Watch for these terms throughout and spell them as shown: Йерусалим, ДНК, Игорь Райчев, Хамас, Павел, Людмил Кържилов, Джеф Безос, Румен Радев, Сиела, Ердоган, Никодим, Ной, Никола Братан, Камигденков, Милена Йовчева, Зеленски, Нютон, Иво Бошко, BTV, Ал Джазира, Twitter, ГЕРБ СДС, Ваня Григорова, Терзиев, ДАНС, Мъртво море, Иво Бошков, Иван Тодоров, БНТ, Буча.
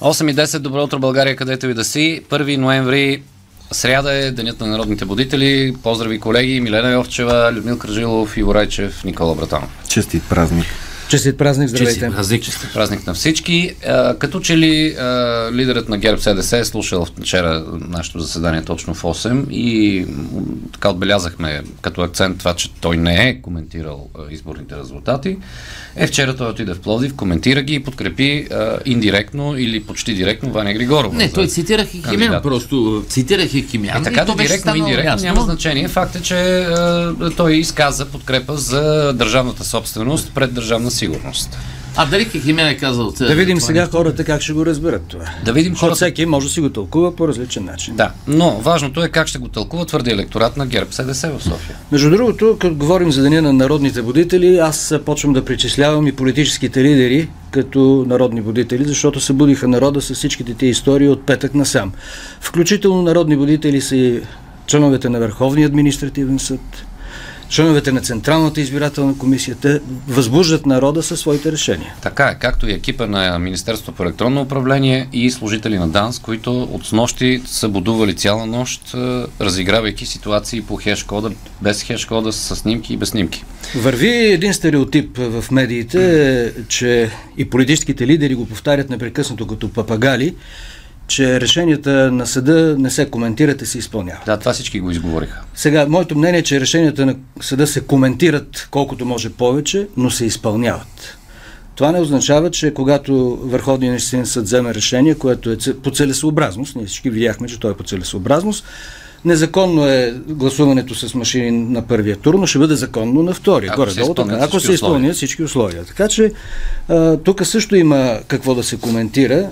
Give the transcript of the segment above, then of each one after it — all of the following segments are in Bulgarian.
8:10, добро утро, България, където и да си. 1 ноември, сряда е Денят на народните будители. Поздрави, колеги, Милена Йовчева, Людмил Кържилов, Игорь Райчев, Никола Братан. Честит празник. Честит празник, здравейте. Честит празник на всички. Като че ли лидерът на ГЕРБ СДС е слушал вчера нашето заседание точно в 8 и така отбелязахме като акцент това, че той не е коментирал изборните резултати. Вчера той отиде в Пловдив, коментира ги и подкрепи индиректно или почти директно Ваня Григорова. Не, той цитирах и Химян, просто цитирах и Химян. Така да, директно и индиректно няма значение. Факт е, че той изказа подкрепа за държавната собственост пред държавна сигурност. А дали Химян е казал? Да видим сега хората как ще го разберат това. Да видим хората. Всеки може да си го тълкува по различен начин. Да, но важното е как ще го тълкува твърди електорат на ГЕРБ СДС в София. Между другото, като говорим за Деня на народните будители, аз почвам да причислявам и политическите лидери като народни будители, защото събудиха народа с всичките тези истории от петък насам. Включително народни будители са и членовете на Върховния административен съд, членовете на Централната избирателна комисия, възбуждат народа със своите решения. Така е, както и екипа на Министерството по електронно управление и служители на ДАНС, които от снощи са будували цяла нощ, разигравайки ситуации по хеш-кода, без хеш-кода, с снимки и без снимки. Върви един стереотип в медиите, че и политическите лидери го повтарят непрекъснато като папагали, че решенията на съда не се коментират и се изпълняват. Да, това всички го изговориха. Сега, моето мнение е, че решенията на съда се коментират колкото може повече, но се изпълняват. Това не означава, че когато Върховният административен съд вземе решение, което е по целесообразност, ние всички видяхме, че то е по целесообразност, незаконно е гласуването с машини на първия тур, но ще бъде законно на втория. Ако се изпълнят всички условия. Така че тук също има какво да се коментира.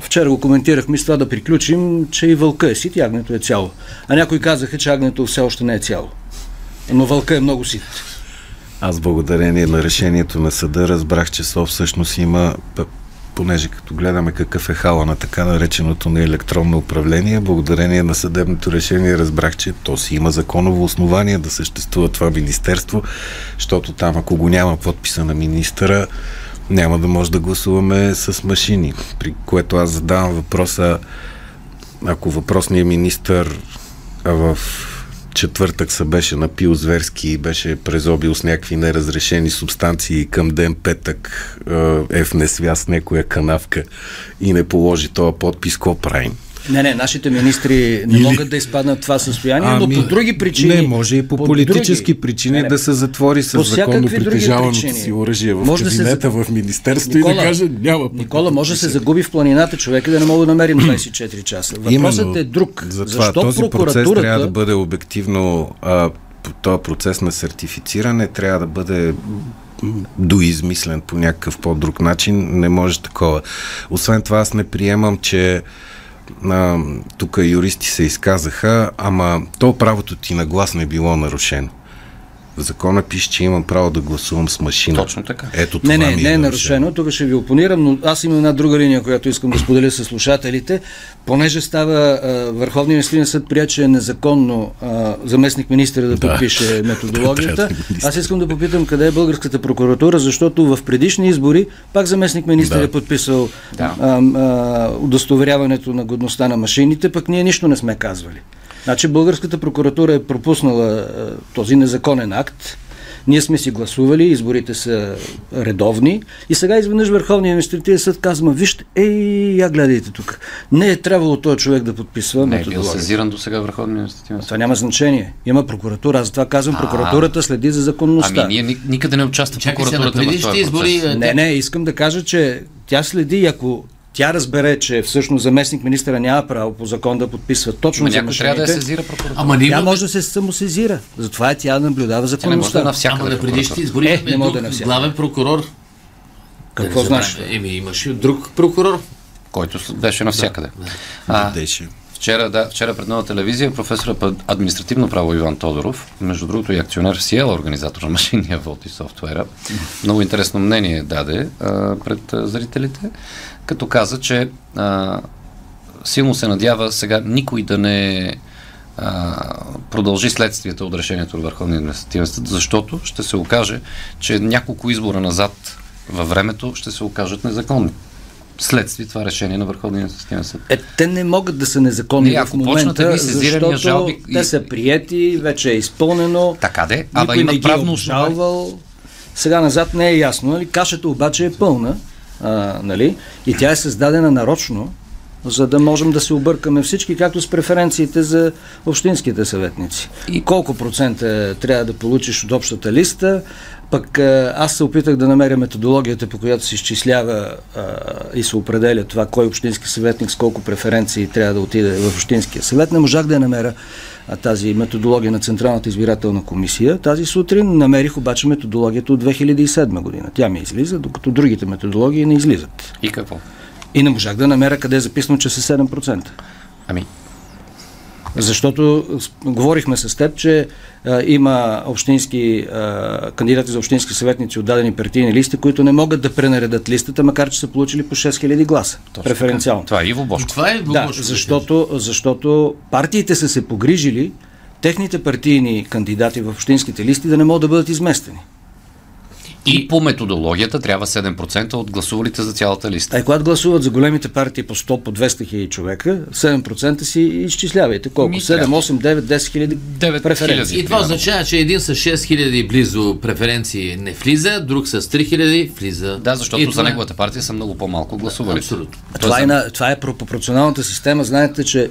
Вчера го коментирахме, с това да приключим, че и вълка е сит, ягнето е цяло. А някои казаха, че ягнето все още не е цяло. Но вълка е много сит. Аз благодарение на решението на съда разбрах, че всъщност има, понеже като гледаме какъв е хала на така нареченото на електронно управление, благодарение на съдебното решение разбрах, че то си има законово основание да съществува това министерство, защото там, ако го няма подписа на министъра, няма да може да гласуваме с машини, при което аз задавам въпроса, ако въпросният министър в четвъртък се беше напил зверски и беше презобил с някакви неразрешени субстанции, към ден петък е внесвя с някоя канавка и не положи този подпис, какво правим? Не, нашите министри не могат да изпаднат в това състояние, но по други причини. Не, може и по политически причини да се затвори с законно притежаваното си оръжие в кабинета, в министерство, Никола, и да каже няма. Никола, може да се загуби в планината човек и да не мога да намерим 24 часа. Въпросът е друг. Защо този процес трябва да бъде обективно, този процес на сертифициране трябва да бъде доизмислен по някакъв по-друг начин. Не може такова. Освен това, аз не приемам, че тук юристи се изказаха, ама то правото ти на глас не било нарушено. В закона пише, че имам право да гласувам с машина. Точно така. Ето това не е нарушено. Тук ще ви опонирам, но аз имам една друга линия, която искам да споделя с слушателите. Понеже става Върховният административен съд прие, че е незаконно заместник министъра да подпише методологията. Аз искам да попитам къде е българската прокуратура, защото в предишни избори пак заместник министър е подписал удостоверяването на годността на машините, пък ние нищо не сме казвали. Значи българската прокуратура е пропуснала този незаконен акт. Ние сме си гласували, изборите са редовни и сега изведнъж Върховният административен съд казва: вижте, я гледайте тук. Не е трябвало този човек да подписва методологията. Не е бил сезиран до сега Върховният административен съд. Това няма значение. Има прокуратура, аз затова казвам, прокуратурата следи за законността. Ами ние никъде не участваме в прокуратурата в този процес. Не, искам да кажа, че тя следи и ако тя разбере, че всъщност заместник министъра няма право по закон да подписва точно за машините. Трябва да я сезира прокуратура. Тя може да се самосезира. Затова тя наблюдава законността. Ама да предишните избори главен прокурор. Какво значи? Имаше друг прокурор, който беше навсякъде. Вчера пред Нова телевизия професора по административно право Иван Тодоров, между другото и акционер в Сиела, организатор на машинния вод и софтуера, много интересно мнение даде пред зрителите, като каза, че силно се надява сега никой да не продължи следствията от решението на Върховния административен съд, защото ще се окаже, че няколко избора назад във времето ще се окажат незаконни. следствие това решение на Върховния административен съд. Те не могат да са незаконни в момента, защото жалби... те са приети, вече е изпълнено, така де, никой има не ги обжалвал. Сега назад не е ясно, нали? Кашата обаче е пълна, нали? И тя е създадена нарочно, за да можем да се объркаме всички, както с преференциите за общинските съветници. И колко процента трябва да получиш от общата листа, пък аз се опитах да намеря методологията, по която се изчислява и се определя това, кой общински съветник с колко преференции трябва да отиде в общинския съвет. Не можах да я намеря тази методология на Централната избирателна комисия. Тази сутрин намерих обаче методологията от 2007 година. Тя ми излиза, докато другите методологии не излизат. И какво? И не можах да намеря къде е записано, че са 7%. Ами. Защото говорихме с теб, че има общински кандидати за общински съветници от дадени партийни листи, които не могат да пренаредат листата, макар че са получили по 6000 гласа. Точно, преференциално. Това е Иво Бошко. Това е Иво Бошко. Защото партиите са се погрижили техните партийни кандидати в общинските листи да не могат да бъдат изместени. И по методологията трябва 7% от гласувалите за цялата листа. А когато гласуват за големите партии по 100, по 200 хиляди човека, 7% си изчислявайте. Колко? 7, 8, 9, 10 хиляди преференции. И това означава, че един с 6 хиляди близо преференции не влиза, друг с 3 хиляди влиза. Да, защото и за неговата партия са много по-малко гласували. Абсолютно. Това е пропорционалната система. Знаете, че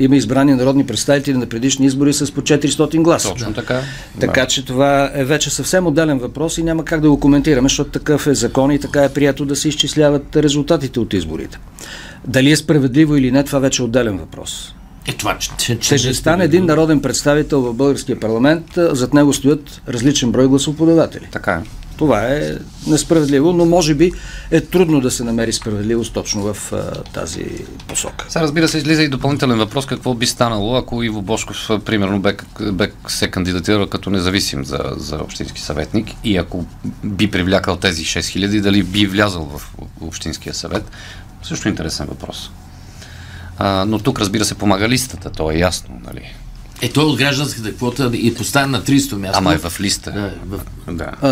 има избрани народни представители на предишни избори с по 400 гласа. Точно така. Така че това е вече съвсем отделен въпрос и няма как да го коментираме, защото такъв е закон и така е прието да се изчисляват резултатите от изборите. Дали е справедливо или не, това вече е отделен въпрос. Тежестта на един народен представител в българския парламент, зад него стоят различен брой гласоподаватели. Така е. Това е несправедливо, но може би е трудно да се намери справедливост точно в тази посока. Сега, разбира се, излиза и допълнителен въпрос, какво би станало, ако Иво Бошков, примерно, бе се кандидатирал като независим за общински съветник и ако би привлякал тези 6000, дали би влязал в общинския съвет? Също интересен въпрос. Но тук, разбира се, помага листата, то е ясно, нали? Той от гражданската квота и поставя на 300 място. Ама е в листа.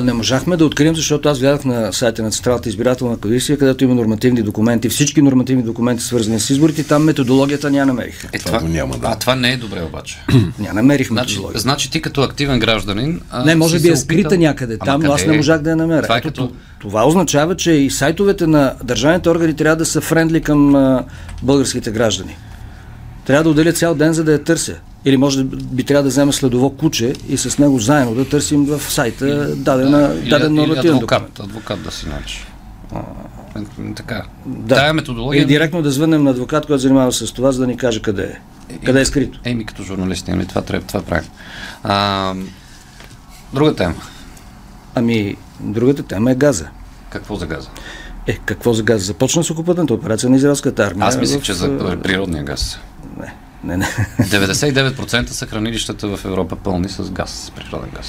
Не можахме да открием, защото аз гледах на сайта на Централната избирателна комисия, където има нормативни документи, всички нормативни документи, свързани с изборите, там методологията няма намерих. Това няма, да. А това не е добре обаче. Няма намерих методология. Значи ти като активен гражданин. Не, може би е скрита някъде там, но аз не можах да я намеря. Това означава, че и сайтовете на държавните органи трябва да са френдли към българските граждани. Трябва да отделя цял ден, за да я търся. Или може би трябва да взема следово куче и с него заедно да търсим в сайта даден нормативен документ. Адвокат да си начи. Така. Да. Тая методология... И директно да звънем на адвокат, който занимава с това, за да ни каже къде е. Къде е скрито. Еми като журналисти, това трябва, това правим. Друга тема. Другата тема е газа. Какво за газа? Какво за газа? Започна с окупантната операция на израелската армия. Аз мисля, че за природния газ. Не. 99% са хранилищата в Европа пълни с газ, с природен газ.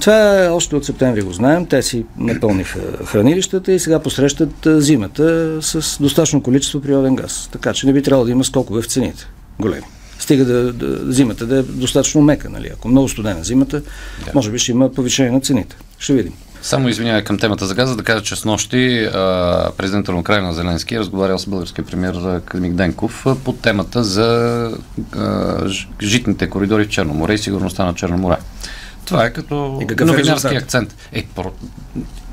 Това още от септември го знаем. Те си напълниха хранилищата и сега посрещат зимата с достатъчно количество природен газ. Така че не би трябвало да има скокове в цените. Големи. Стига зимата да е достатъчно мека, нали? Ако много студена зимата, може би ще има повишение на цените. Ще видим. Само извинявай към темата за газа, да кажа, че снощи президентът на Украйна Зеленски разговарял с българския премиер Камигденков по темата за житните коридори в Черно море и сигурността на Черно море. Това е като новинарски акцент.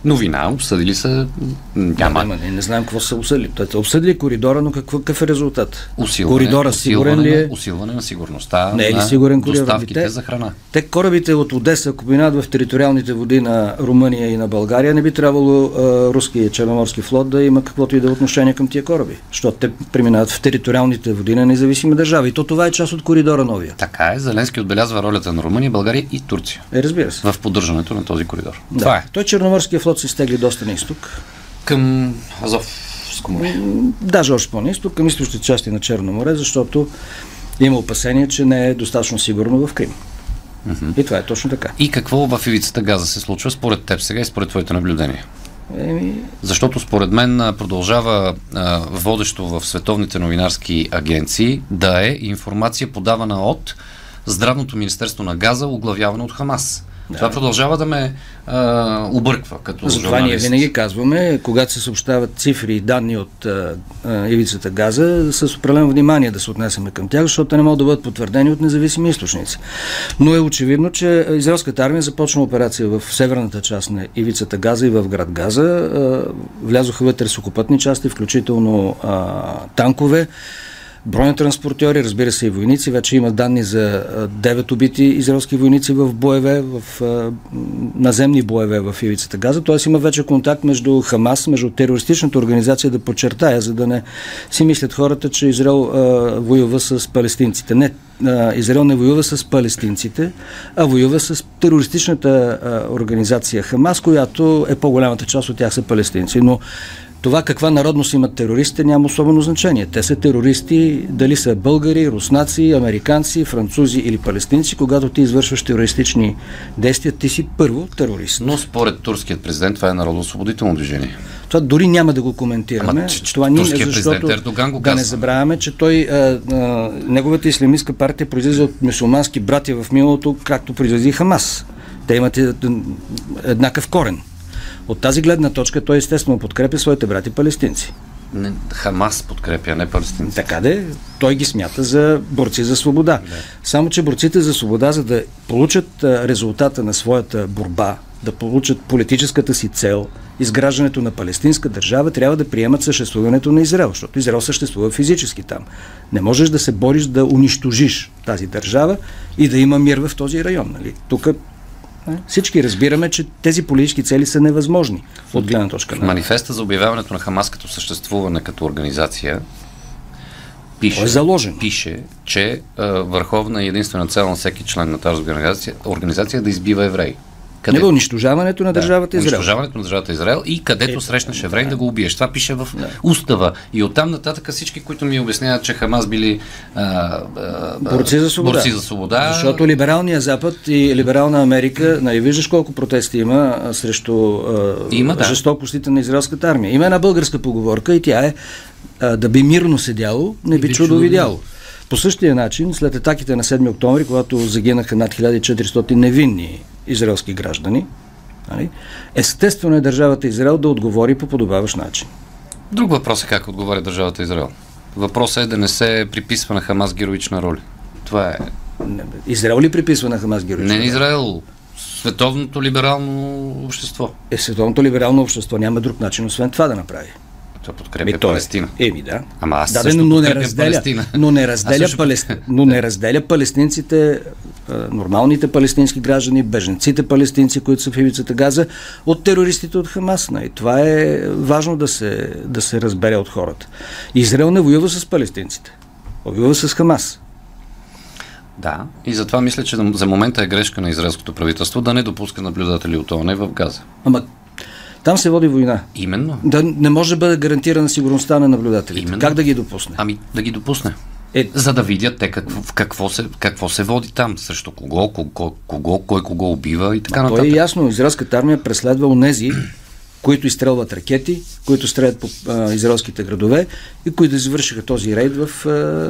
Новина, обсъдили са... Не знаем какво са обсъдили. Обсъдили коридора, но какъв е резултат? Коридора сигурен ли е? Усилване на сигурността, не е ли сигурен доставките за храна. Те корабите от Одеса, ако минат в териториалните води на Румъния и на България, не би трябвало руския черноморски флот да има каквото и да е отношение към тия кораби. Защото те преминават в териториалните води на независими държави. И това е част от коридора новия. Така е. Зеленски отбелязва ролята на Румъния, България и Турция. Разбира се. В поддържането на този коридор. Да. Това е. Той черноморския флот се стегли доста на изток. Към Азовско море. Даже още по-на изток, към източните части на Черно море, защото има опасение, че не е достатъчно сигурно в Крим. И това е точно така. И какво в ивицата газа се случва според теб сега и според твоите наблюдения? Защото според мен продължава водещо в световните новинарски агенции да е информация подавана от Здравното министерство на газа, оглавявано от Хамас. Това продължава да ме обърква като журналист. Това ние винаги казваме, когато се съобщават цифри и данни от ивицата Газа, с определено внимание да се отнесеме към тях, защото те не могат да бъдат потвърдени от независими източници. Но е очевидно, че израелската армия започна операция в северната част на ивицата Газа и в град Газа. Влязоха вътре сухопътни части, включително танкове, бронетранспортьори, разбира се и войници. Вече има данни за 9 убити израелски войници в боеве, в наземни боеве в ивицата Газа. Тоест има вече контакт между Хамас, между терористичната организация, да подчертая, за да не си мислят хората, че Израел воюва с палестинците. Не, Израел не воюва с палестинците, а воюва с терористичната организация Хамас, която е по-голямата част от тях са палестинци. Но това каква народност имат терористите няма особено значение. Те са терористи, дали са българи, руснаци, американци, французи или палестинци. Когато ти извършваш терористични действия, ти си първо терорист. Но според турският президент това е народно-освободително движение. Това дори няма да го коментираме. Това ние, защото Ердоган го казва. Да не забравяме, че той, неговата ислямистка партия произлиза от мюсюлмански братя в миналото, както произлезе Хамас. Те имат еднакъв корен. От тази гледна точка той естествено подкрепя своите брати палестинци. Не, Хамас подкрепя, не палестинци. Така де, той ги смята за борци за свобода. Да. Само че борците за свобода, за да получат резултата на своята борба, да получат политическата си цел, изграждането на палестинска държава, трябва да приемат съществуването на Израел, защото Израел съществува физически там. Не можеш да се бориш да унищожиш тази държава и да има мир в този район. Нали? Тук всички разбираме, че тези политически цели са невъзможни от гледна точка на... В манифеста за обявяването на Хамас като съществуване като организация пише, че върховна и единствена цел на всеки член на тази организация е да избива евреи. Къде... Не бе, унищожаването на държавата Израел. Унищожаването на държавата Израел и където срещнеш еврей да го убиеш. Това пише в устава. И оттам нататък всички, които ми обясняват, че Хамас били борци за свобода. Защото либералния Запад и либерална Америка, нали виждаш колко протести има срещу жестокостите на израелската армия. Има една българска поговорка и тя е да би мирно седяло, не би чудо видяло. По същия начин, след атаките на 7 октомври, когато загинаха над 1400 невинни израелски граждани, естествено е държавата Израел да отговори по подобаващ начин. Друг въпрос е как отговаря държавата Израел. Въпросът е да не се приписва на Хамас героична роля. Това е... Израел ли приписва на Хамас героична роля? Не, Израел. Световното либерално общество. Световното либерално общество няма друг начин, освен това да направи. Подкрепя Палестина. Да. Ама аз също подкрепя Палестина. Но не разделя палестинците, нормалните палестински граждани, беженците палестинци, които са в ивицата Газа, от терористите от Хамас. И това е важно да се разбере от хората. Израел не воюва с палестинците. Воюва с Хамас. Да, и затова мисля, че за момента е грешка на израелското правителство да не допуска наблюдатели от ООН в Газа. Ама там се води война. Именно. Да не може да бъде гарантирана сигурността на наблюдателите. Именно. Как да ги допусне? Ами да ги допусне. За да видят те какво се води там, срещу кого, кой кого убива и така нататък. То е ясно. Израелската армия преследва онези, които изстрелват ракети, които стрелят по израелските градове и които извършиха този рейд в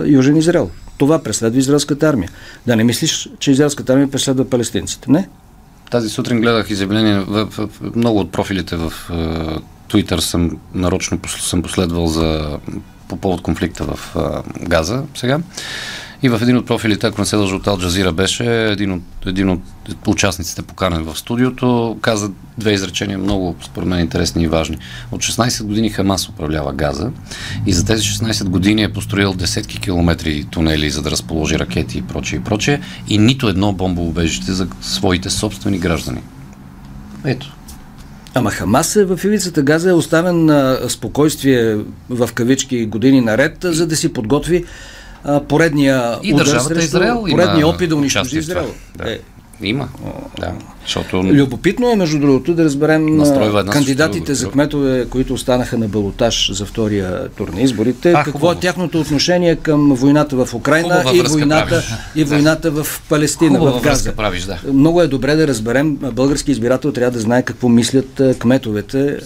Южен Израел. Това преследва израелската армия. Да не мислиш, че израелската армия преследва палестинците. Не. Тази сутрин гледах изявление в много от профилите в Twitter съм нарочно съм последвал по повод конфликта в Газа сега. И в един от профилите, ако не се дължа от Ал Джазира, беше един от участниците поканен в студиото, каза две изречения много, според мен, интересни и важни. От 16 години Хамас управлява Газа и за тези 16 години е построил десетки километри тунели, за да разположи ракети и прочее и прочее, и нито едно бомбоубежище за своите собствени граждани. Ето. Ама Хамас в ивицата Газа е оставен на спокойствие в кавички години наред, за да си подготви поредния удар срещу поредния опит да унищожи Израел. Да. Има. Да. Защото... Любопитно е, между другото, да разберем кандидатите за кметове, които останаха на балотаж за втория тур на изборите. Какво е тяхното отношение към войната в Украйна и войната в Палестина, в Газа. Много е добре да разберем. Български избирател трябва да знае какво мислят кметовете,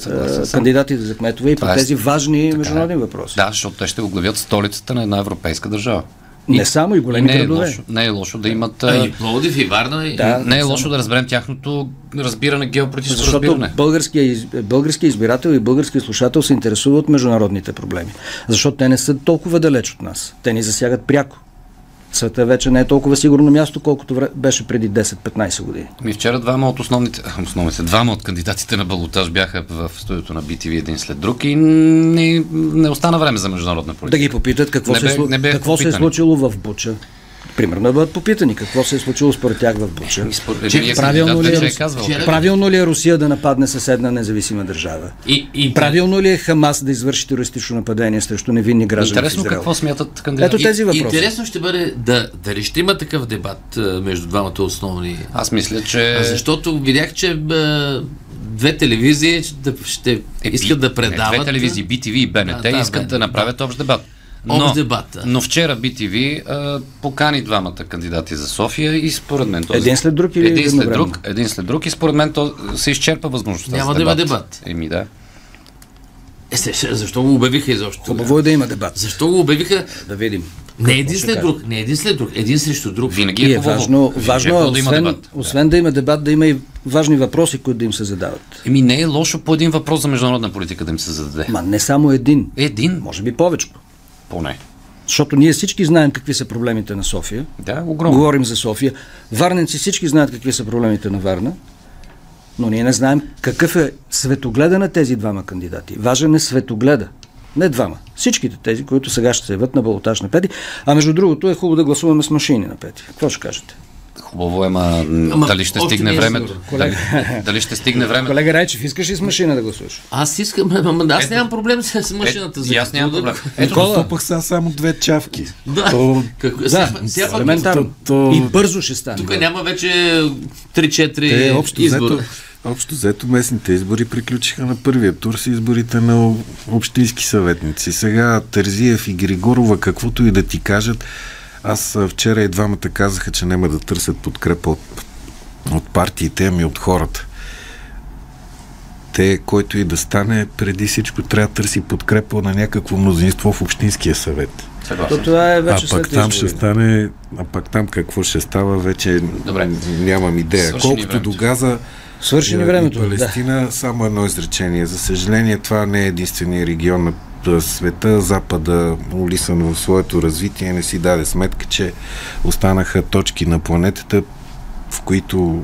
кандидатите за кметове и по тези важни международни въпроси. Да, защото те ще оглавят столицата на една европейска държава. Не само и големи градове. Не е лошо да имат... И Пловдив, и Варна. Не е лошо да разберем тяхното разбиране, геополитическо разбиране. Защото българския избирател и българския слушател се интересува от международните проблеми. Защото те не са толкова далеч от нас. Те ни засягат пряко. Света вече не е толкова сигурно място, колкото беше преди 10-15 години. Ми вчера двама от кандидатите на балотаж бяха в студиото на BTV един след друг и не остана време за международна политика. Да ги попитат какво се е случило в Буча. Примерно да бъдат попитани какво се е случило според тях в Буча. Правилно ли е Русия да нападне съседна независима държава? Правилно ли е Хамас да извърши терористично нападение срещу невинни граждани? Интересно какво смятат кандидатите. Ето тези въпроси. Интересно ще бъде дали ще има такъв дебат между двамата основни. Аз мисля, че... Защото видях, че... Две телевизии ще искат да предават... Две телевизии, BTV и БНТ, искат да направят общ дебат. Но вчера BTV покани двамата кандидати за София и според мен този... Един след друг или едновременно? Един след друг и според мен то се изчерпа възможността. Няма да има дебат. Еми да. Защо го обявиха изобщо? Хубаво е да има дебат. Защо го обявиха? Да видим. Не един след друг, един срещу друг. Винаги е важно, освен да има дебат, да има и важни въпроси, които да им се задават. Еми не е лошо по един въпрос за международна политика да им се зададе. Ма не само един. Един? Може би повече. Поне. Защото ние всички знаем какви са проблемите на София. Да, огромно. Говорим за София. Варненци всички знаят какви са проблемите на Варна, но ние не знаем какъв е светогледа на тези двама кандидати. Важен е светогледа. Не двама. Всичките тези, които сега ще се явят на балотаж на пети. А между другото е хубаво да гласуваме с машини на пети. Какво ще кажете? Хубаво е, дали ще стигне времето? Дали ще стигне времето? Колега Райчев, искаш ли с машина да гласуваш? Аз искам, аз нямам проблем с машината. Аз нямам проблем. Ето, пък са само две чавки. Да, елементарно. И бързо ще стане. Тук няма вече 3-4 избора. Общо взето местните избори приключиха на първия тур с изборите на общински съветници. Сега Терзиев и Григорова, каквото и да ти кажат, аз вчера и двамата казаха, че няма да търсят подкрепа от партиите, ами от хората. Те, който и да стане, преди всичко трябва да търси подкрепа на някакво мнозинство в общинския съвет. Това е вече пак там какво ще става, вече нямам идея. Колкото до Газа и Палестина, само едно изречение. За съжаление, това не е единствения регион на света, Запада, улисан в своето развитие, не си даде сметка, че останаха точки на планетата, в които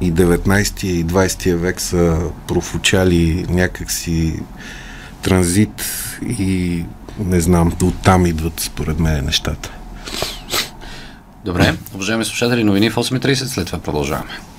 и 19 и 20 век са профучали някакси транзит и не знам, оттам идват според мен нещата. Добре, уважаеми слушатели, новини в 8:30, след това продължаваме.